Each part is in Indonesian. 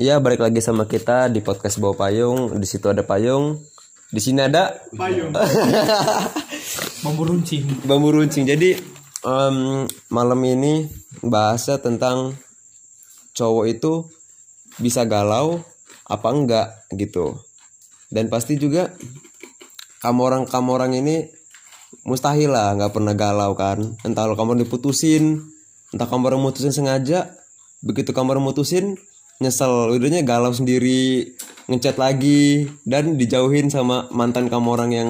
Iya, balik lagi sama kita di podcast Bawa Payung. Di situ ada payung, di sini ada payung. Bambu runcing. Bambu runcing. Jadi malam ini bahasa tentang cowok itu bisa galau apa enggak gitu. Dan pasti juga kamu orang ini mustahil lah nggak pernah galau kan. Entah kalau kamu diputusin, entah kamu orang mutusin sengaja. Begitu kamu orang mutusin, nyesel, udahnya galau sendiri, ngechat lagi, dan dijauhin sama mantan kamu orang yang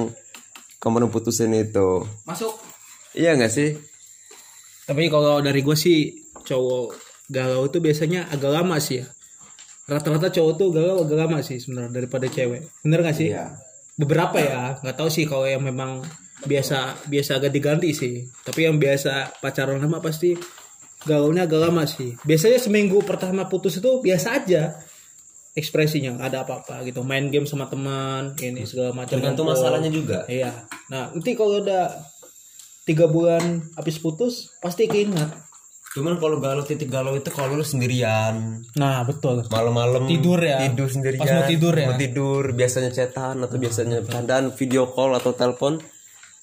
kamu putusin itu. Masuk. Iya gak sih? Tapi kalau dari gue sih, cowok galau itu biasanya agak lama sih ya. Rata-rata cowok tuh galau agak lama sih sebenarnya daripada cewek. Bener gak sih? Iya. Beberapa ya, gak tahu sih kalau yang memang biasa agak diganti sih. Tapi yang biasa pacaran lama pasti galaunya agak lama sih. Biasanya seminggu pertama putus itu biasa aja ekspresinya, ada apa-apa gitu, main game sama teman, ini segala macam. Tergantung masalahnya juga. Iya. Nah, nanti kalau udah 3 bulan habis putus pasti keinget. Cuman kalau galau, titik galau itu kalau lu sendirian. Nah, betul. Malam-malam tidur ya. Tidur sendirian. Pas mau tidur ya. Mau tidur biasanya chatan atau biasanya bercandaan, video call atau telepon.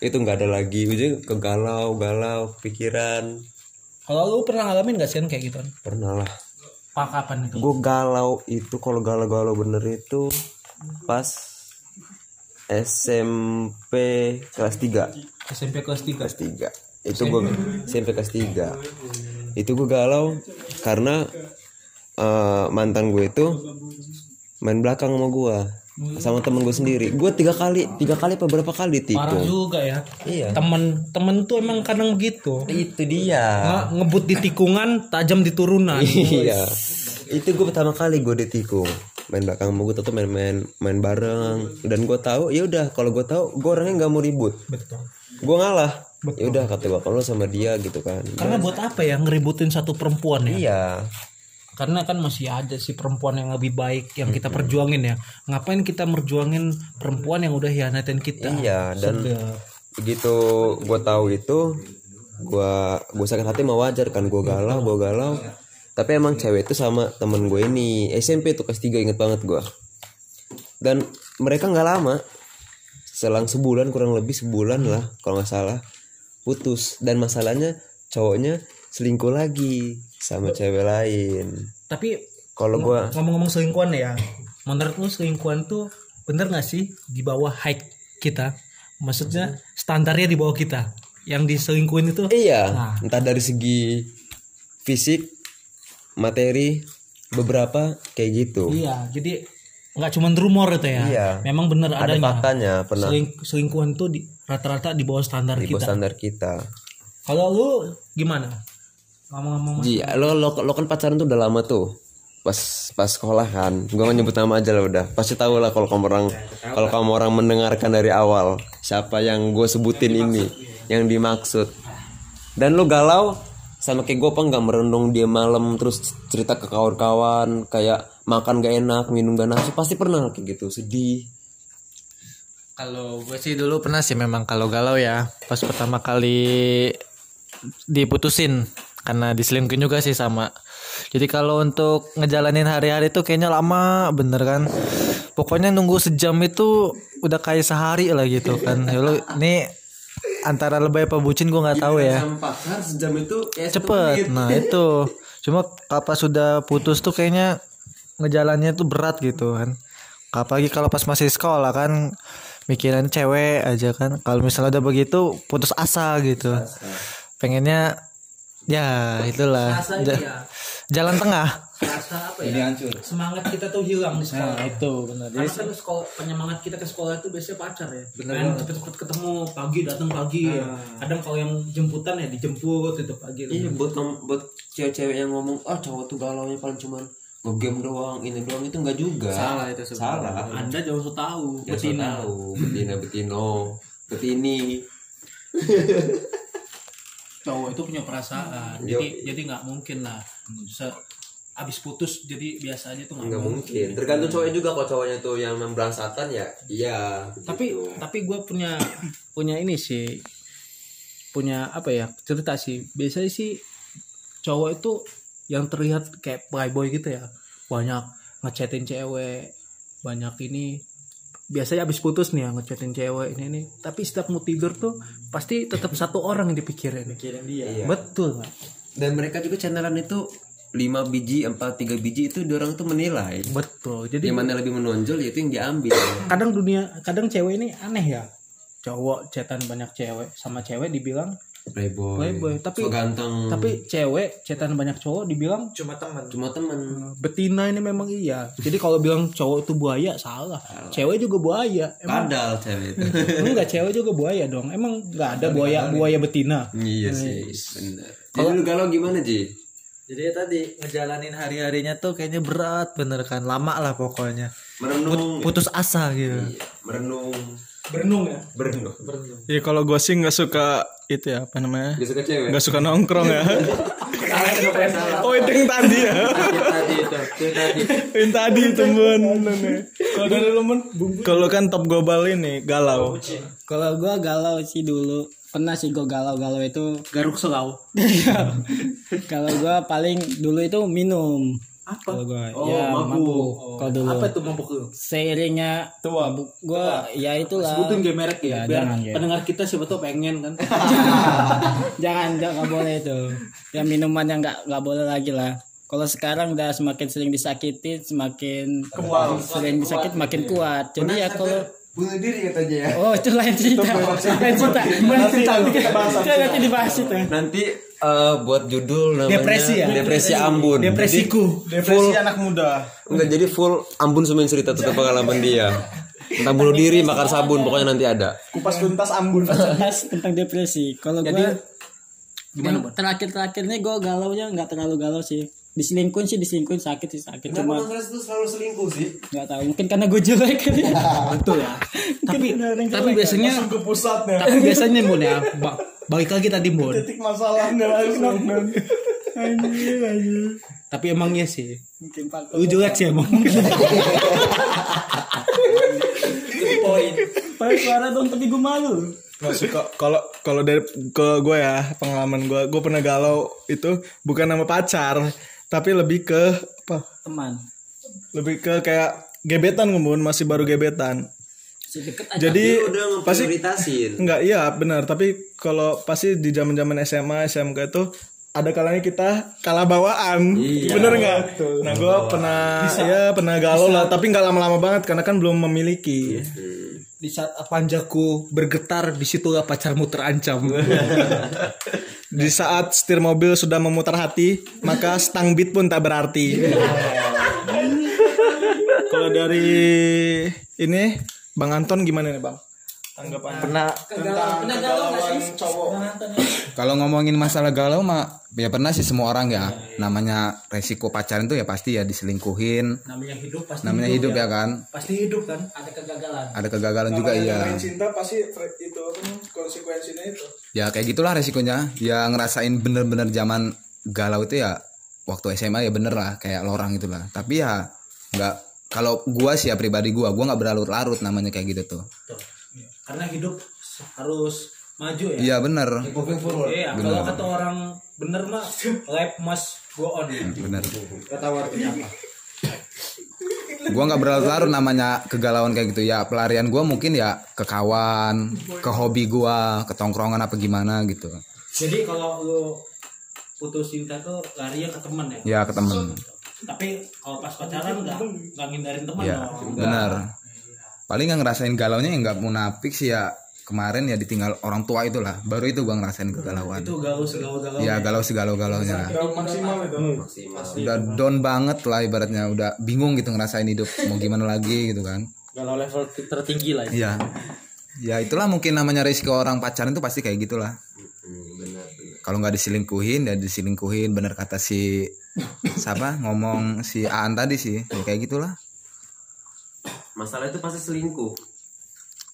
Itu enggak ada lagi. Ujung ke galau, pikiran. Kalau lu pernah ngalamin gak sih kan kayak gitu? Pernah lah. Pak, kapan itu? Gue galau itu, kalau galau-galau bener itu pas SMP kelas 3. SMP kelas 3? Kelas 3. Itu gue SMP kelas 3. Itu gue galau karena mantan gue itu main belakang sama gue. Sama temen gue sendiri. Gue 3 kali beberapa kali tikung. Parah juga ya. Iya. Temen tuh emang kadang begitu. Itu dia. Ngebut di tikungan, tajam di turunan. Iya. Itu gue pertama kali gue ditikung. Main belakang sama gue, tuh main bareng. Dan gue tahu, ya udah. Kalau gue tahu, gue orangnya nggak mau ribut. Betul. Gue ngalah. Ya udah, kata gue kalau sama dia gitu kan. Karena buat apa ya ngeributin satu perempuan ya? Iya. Karena kan masih ada sih perempuan yang lebih baik yang kita perjuangin ya. Ngapain kita merjuangin perempuan yang udah hianatin kita? Iya, dan begitu gue tahu itu, gue sakit hati, mau wajar kan, gue galau. Tapi emang cewek itu sama temen gue ini SMP tuh kelas 3, inget banget gue. Dan mereka nggak lama, selang sebulan, kurang lebih sebulan lah kalau nggak salah, putus. Dan masalahnya cowoknya selingkuh lagi sama cewek lain. Tapi kalau gua ngomong-ngomong selingkuhan ya, menurut lu selingkuhan tuh bener nggak sih di bawah height kita? Maksudnya standarnya di bawah kita yang diselingkuhin itu? Iya. Nah. Entah dari segi fisik, materi, beberapa kayak gitu. Iya. Jadi nggak cuma rumor itu ya. Iya. Memang bener adanya. Ada faktanya. Pernah. Selingkuhan tuh rata-rata di bawah standar kita. Di bawah standar kita. Kalau lu gimana? Ngomong-ngomong. Iya, lo kan pacaran tuh udah lama tuh. Pas sekolah kan. Gua nyebut nama aja lah udah. Pasti tahu lah kalau kamu orang mendengarkan dari awal siapa yang gue sebutin ini yang dimaksud. Dan lo galau sama kayak gue apa enggak, merendung dia malam terus cerita ke kawan-kawan kayak makan gak enak, minum gak nafsu, pasti pernah kayak gitu, sedih. Kalau gue sih dulu pernah sih memang kalau galau ya, pas pertama kali diputusin. Karena diselingkuhin juga sih sama. Jadi kalau untuk ngejalanin hari-hari itu kayaknya lama bener kan. Pokoknya nunggu sejam itu udah kayak sehari lah gitu kan. Ini antara lebay apa bucin gue gak tahu ya. Sejam itu cepet. Nah itu. Cuma pas sudah putus tuh kayaknya ngejalannya tuh berat gitu kan. Apalagi kalau pas masih sekolah kan. Mikiran cewek aja kan. Kalau misalnya udah begitu putus asa gitu. Pengennya ya itulah jalan tengah. Rasa apa ya? Semangat kita tuh hilang di sekolah. Nah, itu benar. Jadi kan sekolah, penyemangat kita ke sekolah itu biasanya pacar ya. Benar. Cepet-cepet ketemu pagi, datang pagi. Ya. Kadang kalau yang jemputan ya dijemput itu pagi. Iya, buat cewek-cewek yang ngomong cowok tuh galaunya paling cuman nge-game doang, ini doang, itu enggak juga. Salah itu sebenarnya. Salah. Anda jauh so tahu. Betina. Cowok itu punya perasaan, jadi nggak mungkin lah abis putus jadi biasa aja tuh nggak mungkin. Tergantung cowoknya juga, kalau cowoknya tuh yang memberangsatan ya iya. Tapi gue punya ini sih, punya apa ya cerita sih. Biasanya sih cowok itu yang terlihat kayak playboy gitu ya, banyak ngechatin cewek banyak ini. Biasanya abis putus nih ya ngechatin cewek ini nih. Tapi setiap mau tidur tuh pasti tetap satu orang yang dipikirin. Pikirin dia. Iya. Betul. Dan mereka juga channelan itu 5 biji, 4-3 biji itu orang tuh menilai. Betul. Jadi yang mana lebih menonjol itu yang diambil. Kadang kadang cewek ini aneh ya. Cowok chatan banyak cewek, sama cewek dibilang playboy. Tapi so ganteng. Tapi cewek chatan banyak cowok dibilang cuma teman. Betina ini memang iya. Jadi kalau bilang cowok itu buaya salah. Cewek juga buaya. Padahal cewek itu. Enggak, cewek juga buaya dong. Emang enggak ada buaya betina. Iya sih, benar. Kalau lu galau gimana, Ji? Jadi tadi ngejalanin hari-harinya tuh kayaknya berat bener kan. Lama lah pokoknya. Merenung. Putus asa gitu. Iya, merenung. Berenung. Iya, kalau gue sih nggak suka itu ya, apa namanya? Nggak suka cewek. Nggak suka nongkrong ya. Oh itu yang tadi ya. Yang tadi temen. Kalau dari temen, kalau kan top global ini galau. Kalau gue galau sih dulu. Pernah sih gue galau itu. Garuk selau. Kalau gue paling dulu itu minum. Apa? Mabuk. Kalau dulu. Apa itu mabuk lu? Seiringnya tua. Gue ya itulah. Sebutin gak merek ya. Biar jangan, pendengar kita siapa tuh pengen kan. Jangan gak boleh itu. Ya minuman yang gak boleh lagi lah. Kalau sekarang udah semakin sering disakiti, semakin sering disakit makin kuat. Jadi ya kalau bunuh diri katanya ya. Oh itu lain cerita. Nanti dibahas itu. Nanti buat judul namanya depresi ya? Depresi Ambon. Depresiku. Depresi anak muda. Enggak, jadi full Ambon semua cerita tentang pengalaman dia. Tentang bunuh diri, makan sabun, pokoknya nanti ada. Kupas tuntas Ambon tentang depresi. Kalau gue gimana? Terakhir-terakhirnya gue galaunya nggak terlalu galau sih. Diselingkuhin sakit. Kenapa cuma itu selalu selingkuh sih? Enggak tahu, mungkin karena gue jelek kali. Betul ya. Tapi biasanya ke pusatnya. Tapi biasanya Bun ya. Balik lagi tadi Bun. Titik masalahnya langsung. Anjir. Tapi emangnya sih. Mungkin Pak. Lu jelek sih emang. Poin. Pakai suara dong tapi gue malu. Kalau dari ke gue ya, pengalaman gue pernah galau itu bukan nama pacar. Tapi lebih ke apa? Teman. Lebih ke kayak gebetan ngebun, masih baru gebetan. Deket aja. Jadi udah ngeprioritasin. Enggak, iya benar. Tapi kalau pasti di zaman-zaman SMA, SMK itu ada kalanya kita kalah bawaan. Iya, bener enggak? Nah, gue pernah galau lah, tapi enggak lama-lama banget karena kan belum memiliki. Di saat panjaku bergetar, di situlah pacarmu terancam. Di saat setir mobil sudah memutar hati, maka stang beat pun tak berarti. Kalau dari ini Bang Anton gimana nih Bang? Tanggapan pernah tentang galauan cowok. Kalau ngomongin masalah galau mah ya pernah sih semua orang ya. Namanya resiko pacaran tuh ya pasti ya diselingkuhin. Namanya hidup pasti. Namanya hidup ya kan. Pasti hidup kan. Ada kegagalan. Ada kegagalan namanya juga ya. Namanya cinta pasti itu kan konsekuensinya itu. Ya kayak gitulah resikonya. Ya ngerasain bener-bener zaman galau itu ya waktu SMA ya bener lah kayak lorang itulah. Tapi ya nggak, kalau gua sih ya pribadi gua nggak berlarut-larut namanya kayak gitu tuh. Karena hidup harus maju ya. Iya benar. Moving forward. Iya, kalau kata orang bener mah life must go on. Benar. Kata warganya apa? Gua enggak berlarut-larut namanya kegalauan kayak gitu ya. Pelarian gua mungkin ya ke kawan, ke hobi gua, ke tongkrongan apa gimana gitu. Jadi kalau lu putus cinta tuh larinya ke teman ya? Iya, ke teman. Tapi kalau pas pacaran enggak ngindarin teman ya, dong. Benar. Paling gak ngerasain galaunya yang gak munafik sih ya. Kemarin ya ditinggal orang tua itulah. Baru itu gue ngerasain kegalauan. Itu galau segalau-galau. Ya galau segalau-galaunya. Galau maksimal itu. Udah down banget lah ibaratnya. Udah bingung gitu ngerasain hidup. Mau gimana lagi gitu kan. Galau level tertinggi lah. Iya. Ya itulah mungkin namanya risiko orang pacaran itu pasti kayak gitulah. Kalau gak diselingkuhin ya diselingkuhin. Bener kata si siapa ngomong si Aan tadi sih ya, kayak gitulah. Masalah itu pasti selingkuh.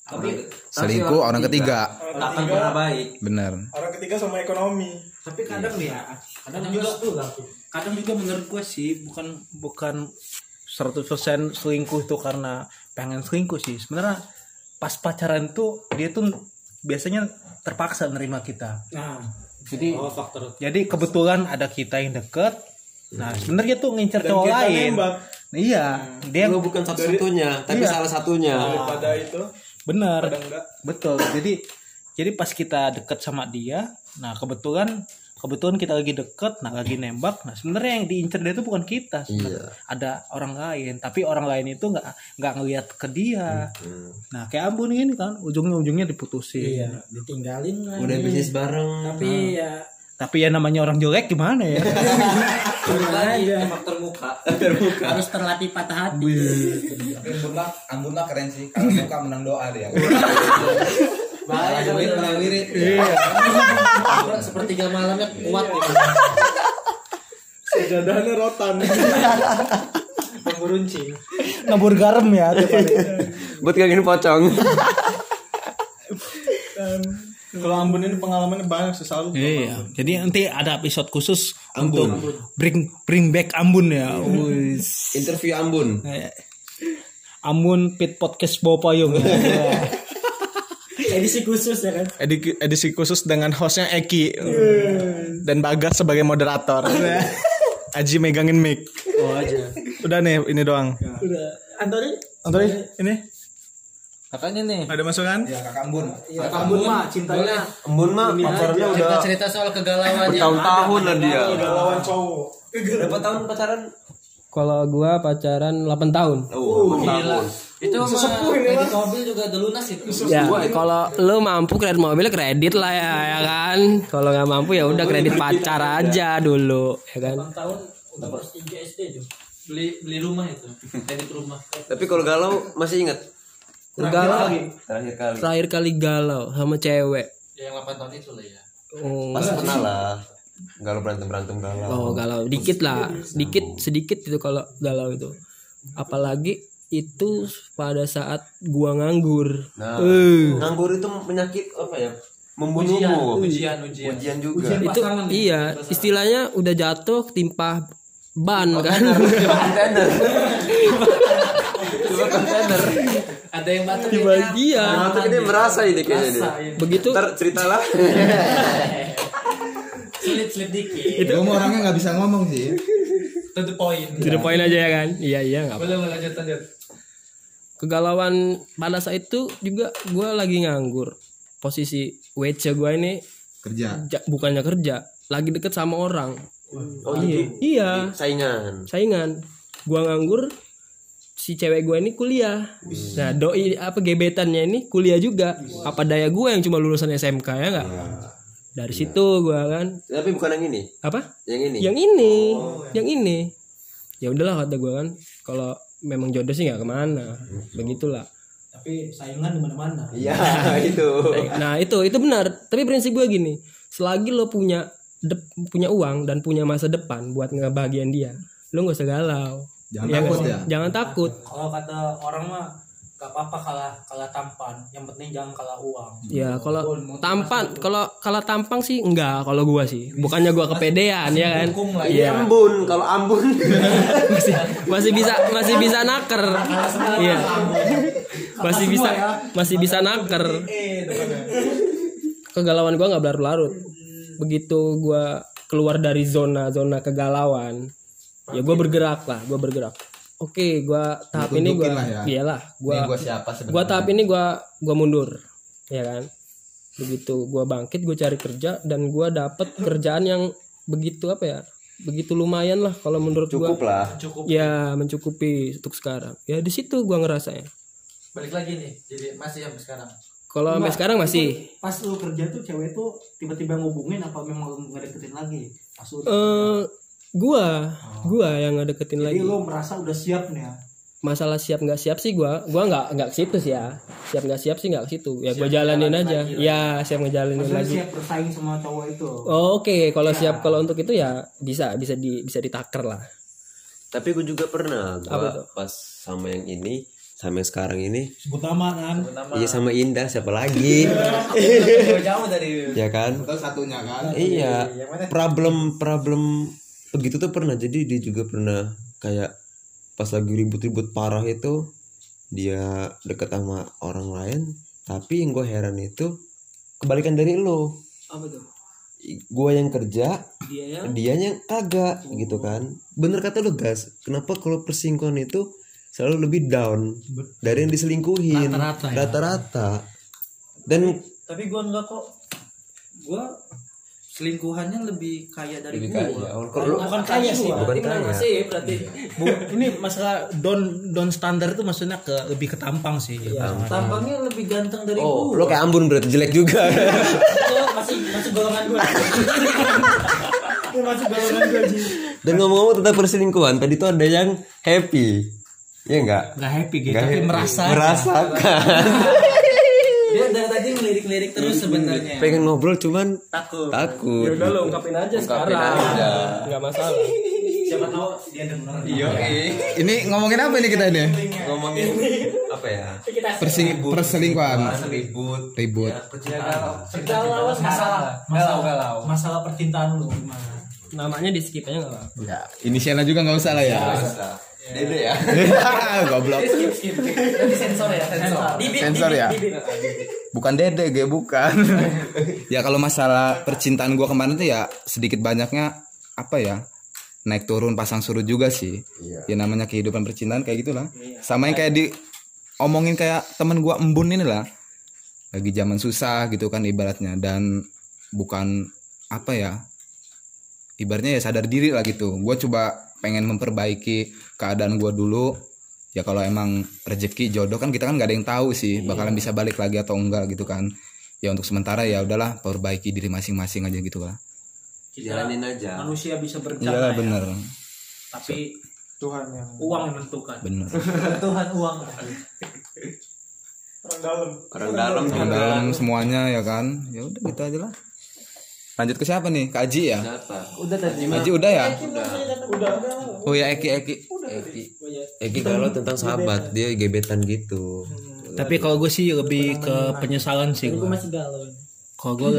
Tapi selingkuh orang ketiga. Tak akan pernah baik. Benar. Orang ketiga sama ekonomi. Tapi kadang nih ya, kadang juga menurut gue sih bukan 100% selingkuh tuh karena pengen selingkuh sih. Sebenarnya pas pacaran tuh dia tuh biasanya terpaksa nerima kita. Nah, jadi faktor. Jadi kebetulan ada kita yang deket. Nah, sebenarnya tuh ngincer cowok lain. Nembak. Iya, dia lo bukan satu-satunya, tapi iya, salah satunya. Daripada itu. Benar. Betul. Jadi pas kita deket sama dia, nah kebetulan kita lagi deket, nah lagi nembak, nah sebenarnya yang diincer dia itu bukan kita, iya, ada orang lain, tapi orang lain itu nggak ngelihat ke dia. Nah kayak Ambon ini kan, ujungnya diputusin, iya, ditinggalin lagi. Udah bisnis bareng. Tapi ya namanya orang jelek gimana ya? Faktor muka. Harus terlatih patah hati. Ambunlah keren sih. Kalau suka menang doa dia. Baik, menang wirid. Iya. Sepertiga malamnya kuat gitu. Sejadahnya rotan. Nabur runcing. Nabur garam ya tiap hari. Buat kagin pocong. Kalau Ambon ini pengalamannya banyak selalu. Iya. Jadi nanti ada episode khusus Ambon, untuk bring back Ambon ya. Interview Ambon. Ambon Pit Podcast Bawa Payung. Edisi khusus ya kan. Edisi khusus dengan hostnya Eki dan Bagas sebagai moderator. Aji megangin mic. Oh aja. Udah nih ini doang. Ya. Udah. Antoni ini. Kakaknya nih. Ada masukan? Ya, Kakak Ambon. Kakak Ambon mah cintanya. Ambon mah pacarnya udah cerita soal kegalauannya. Tahun-tahun lah dia. Kegalauan cowok. Berapa tahun pacaran? Kalau gua pacaran 8 tahun. Oh, gila. Itu kredit mobil juga udah lunas itu. Ya, kalau lu mampu kredit mobil kredit lah ya kan. Kalau enggak mampu ya udah kredit pacar aja dulu, ya kan. 8 tahun udah harus 3 SD tuh. Beli rumah itu. Kredit rumah. Tapi kalau galau masih ingat? Galau terakhir kali galau sama cewek yang 8 tahun itu lah ya. Pas pernah lah galau berantem galau. Oh galau dikit lah, sedikit itu kalau galau itu. Apalagi itu pada saat gua nganggur. Nah, nganggur itu penyakit apa ya? Membunuhmu. Ujian juga. Ujian itu iya, pasangan. Istilahnya udah jatuh ketimpa ban kan. Kontainer. Coba kontainer. Ada yang batuk ini. Nah, ini merasa ini kayaknya. Begitu. Ntar ceritalah. Slip dikit. Itu orangnya enggak bisa ngomong sih. To the point. To the point aja ya kan. Iya, enggak apa-apa. Boleh lanjut. Kegalauan pada saat itu juga gue lagi nganggur. Posisi WC gue ini bukannya kerja, lagi deket sama orang. Oh iya. Saingan. Gue nganggur, si cewek gue ini kuliah. Nah doi gebetannya ini kuliah juga. Apa daya gue yang cuma lulusan SMK ya enggak? Dari situ gue kan. Tapi bukan yang ini. Apa? Yang ini. Ya udahlah kata gue kan. Kalau memang jodoh sih nggak kemana. Begitulah. Tapi saingan di mana-mana. Iya itu. Nah itu benar. Tapi prinsip gue gini. Selagi lo punya uang dan punya masa depan buat ngebahagiain dia, lo nggak usah galau. Jangan takut. Kalau kata orang mah gak apa-apa kalah tampan, yang penting jangan kalah uang. Ya kalau tampan, kalau tampang sih enggak kalau gua sih. Bukannya gua kepedean masih ya kan. Iya. Ambon, kalau Ambon masih bisa naker. Iya. Masih bisa naker. Kegalauan gua enggak berlarut-larut. Begitu gua keluar dari zona kegalauan, ya gue bergerak. Oke, tahap ini gue mundur, ya kan. Begitu gue bangkit, gue cari kerja dan gue dapet kerjaan yang begitu lumayan lah kalau menurut gue. Cukup. Ya mencukupi untuk sekarang. Ya di situ gue ngerasanya. Balik lagi nih, jadi masih sampai sekarang. Kalau sampai sekarang masih. Pas lu kerja tuh cewek tuh tiba-tiba ngubungin apa memang nggak deketin lagi? Pas lu Gua yang ngedeketin lagi. Jadi lo merasa udah siap nih ya? Masalah siap nggak siap sih gua nggak ke situ sih ya. Siap nggak siap sih nggak ke situ. Ya siap gua jalanin aja. Ya siap ngejalanin lagi. Siap bersaing sama cowok itu. Oh, oke. Kalau ya. Siap kalau untuk itu ya bisa ditaker lah. Tapi gua juga pernah gua pas sama yang ini sama yang sekarang ini. Sebut nama kan? Iya sama Indah siapa lagi? Jauh dari. Ya kan? Atau satunya kan? Iya. Problem begitu tuh pernah. Jadi dia juga pernah kayak pas lagi ribut-ribut parah itu dia deket sama orang lain, tapi yang gue heran itu kebalikan dari lo. Apa tuh? Gue yang kerja, dianya kagak gitu kan. Bener kata lu Gas, kenapa kalau persingkuhan itu selalu lebih down dari yang diselingkuhin rata-rata ya. Dan tapi gua enggak kok, gua selingkuhannya lebih kaya dari gua. Bukan kaya sih, bukan kaya sih berarti. Ini masalah down standar itu maksudnya ke lebih ke tampang sih. Ya, tampangnya lebih ganteng dari gua. Oh, lo kayak Ambon berarti jelek juga. masih golongan gua. Masih golongan gua. Dan ngomong-ngomong tentang perselingkuhan, tadi tuh ada yang happy. Iya enggak? Enggak happy gitu, tapi merasakan. Dia dari tadi ngelirik-lirik terus sebenarnya. Pengen ngobrol cuman takut. Ya udah lo ungkapin aja sekarang. Enggak masalah. Siapa tahu dia dengar. Iya. Ini ngomongin apa ini kita ini? Ngomongin apa ya? Perselingkuhan. Ribut. Masalah percintaan lu gimana? Namanya di skip aja enggak apa-apa. Enggak. Inisialnya juga enggak usah lah ya. Dede ya. Goblok. Skip. Nanti sensor ya, sensor ya. Bukan Dede, gue bukan. Ya kalau masalah percintaan gue kemarin tuh ya sedikit banyaknya apa ya? Naik turun pasang surut juga sih. Iya. Ya namanya kehidupan percintaan kayak gitulah. Iya. Sama yang kayak diomongin kayak teman gue Embun inilah. Lagi zaman susah gitu kan ibaratnya, dan bukan apa ya? Ibaratnya ya sadar diri lah gitu. Gue coba pengen memperbaiki keadaan gue dulu ya. Kalau emang rezeki jodoh kan kita kan nggak ada yang tahu sih bakalan bisa balik lagi atau enggak gitu kan ya. Untuk sementara ya udahlah, perbaiki diri masing-masing aja gitu lah, jalanin aja. Manusia bisa berjalan ya, bener ya. Tapi Tuhan yang menentukan. Bener. Tuhan uang. Orang dalam semuanya ya kan. Ya udah gitu aja lah. Lanjut ke siapa nih? Kak Aji ya? Udah tadi. Aji udah ya? Udah. Oh ya Eki kalau tentang sahabat dia gebetan gitu. Tapi kalau gue sih lebih ke penyesalan sih. Gue masih galau. Kalau gue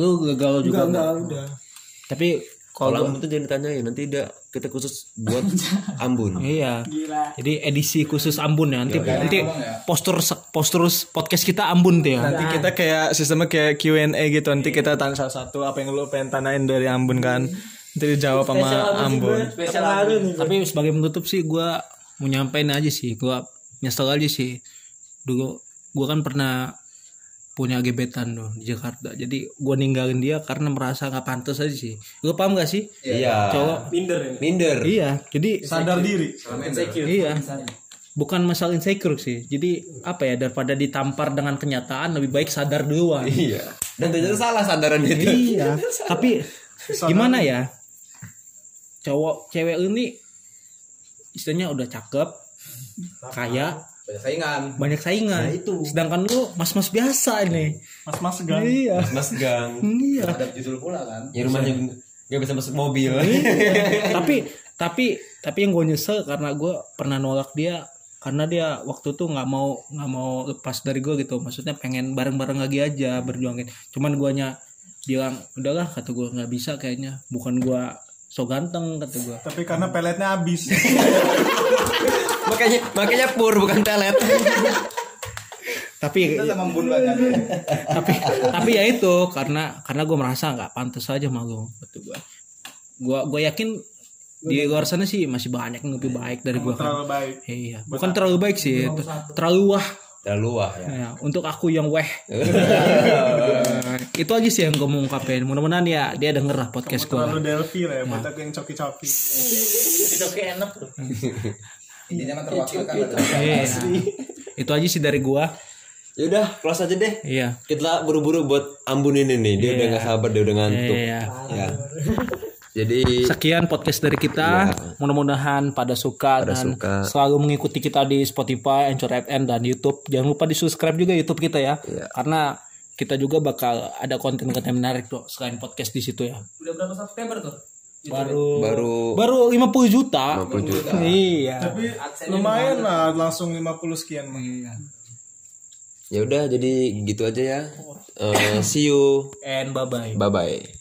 lu galau juga enggak. Tapi kalau Ambon tuh jangan ditanyain, nanti kita khusus buat Ambon. Iya. Gila. Jadi edisi khusus Ambon ya. Nanti postur podcast kita Ambon tuh ya. Nanti kita kayak sistemnya kayak Q&A gitu. Nanti kita tanya salah satu apa yang lu pengen tanyain dari Ambon kan. Nanti dijawab sama Ambon. Tapi sebagai penutup sih gue mau nyampein aja sih. Gue nyesel aja sih. Dulu gue kan pernah punya gebetan loh di Jakarta. Jadi gue ninggalin dia karena merasa gak pantas aja sih. Lu paham gak sih? Iya. Cowok minder. Iya. Jadi sadar diri. Insecure. Iya. Bukan masalah insecure sih. Jadi apa ya, daripada ditampar dengan kenyataan lebih baik sadar duluan. Iya. Dan ternyata salah sadaran dia. Iya. Tapi gimana ya? Cowok cewek ini istilahnya udah cakep, kaya, banyak saingan. Nah, itu. Sedangkan lu mas-mas biasa ini. Mas-mas gang. Iya. Mas gang. Iya. Ada judul pula kan. Ya rumahnya enggak bisa masuk mobil. Iya. tapi yang gue nyesel karena gue pernah nolak dia karena dia waktu itu enggak mau lepas dari gue gitu. Maksudnya pengen bareng-bareng lagi aja berjuangin. Cuman guanya bilang udahlah kata gue, enggak bisa kayaknya. Bukan gue so ganteng kata gue. Tapi karena peletnya habis. makanya pur bukan telet. tapi ya itu karena gue merasa nggak pantas aja malu gitu. Gue yakin di luar sana sih masih banyak yang lebih baik dari gue kan. Iya, bukan terlalu baik sih, terlalu wah ya. Ya, untuk aku yang weh. Itu aja sih yang gue mau ungkapin. Mudah-mudahan ya dia denger lah podcast gue. Terlalu Delphi lah ya, buat aku yang coki-coki. Coki enak tuh. Intinya mah terwakilkan. Itu aja sih dari gua. Ya udah, close aja deh. Iya. Kita buru-buru buat Ambon ini nih. Dia udah enggak sabar, dia udah ngantuk. Iya. Ya. Jadi sekian podcast dari kita. Ya. Mudah-mudahan pada suka. Selalu mengikuti kita di Spotify, Anchor FM dan YouTube. Jangan lupa di-subscribe juga YouTube kita ya. Karena kita juga bakal ada konten-konten menarik tuh selain podcast di situ ya. Udah berapa subscriber tuh? Baru 50 juta. Iya. Tapi lumayan lah, langsung 50 sekian mah. Ya udah, jadi gitu aja ya. See you and bye bye.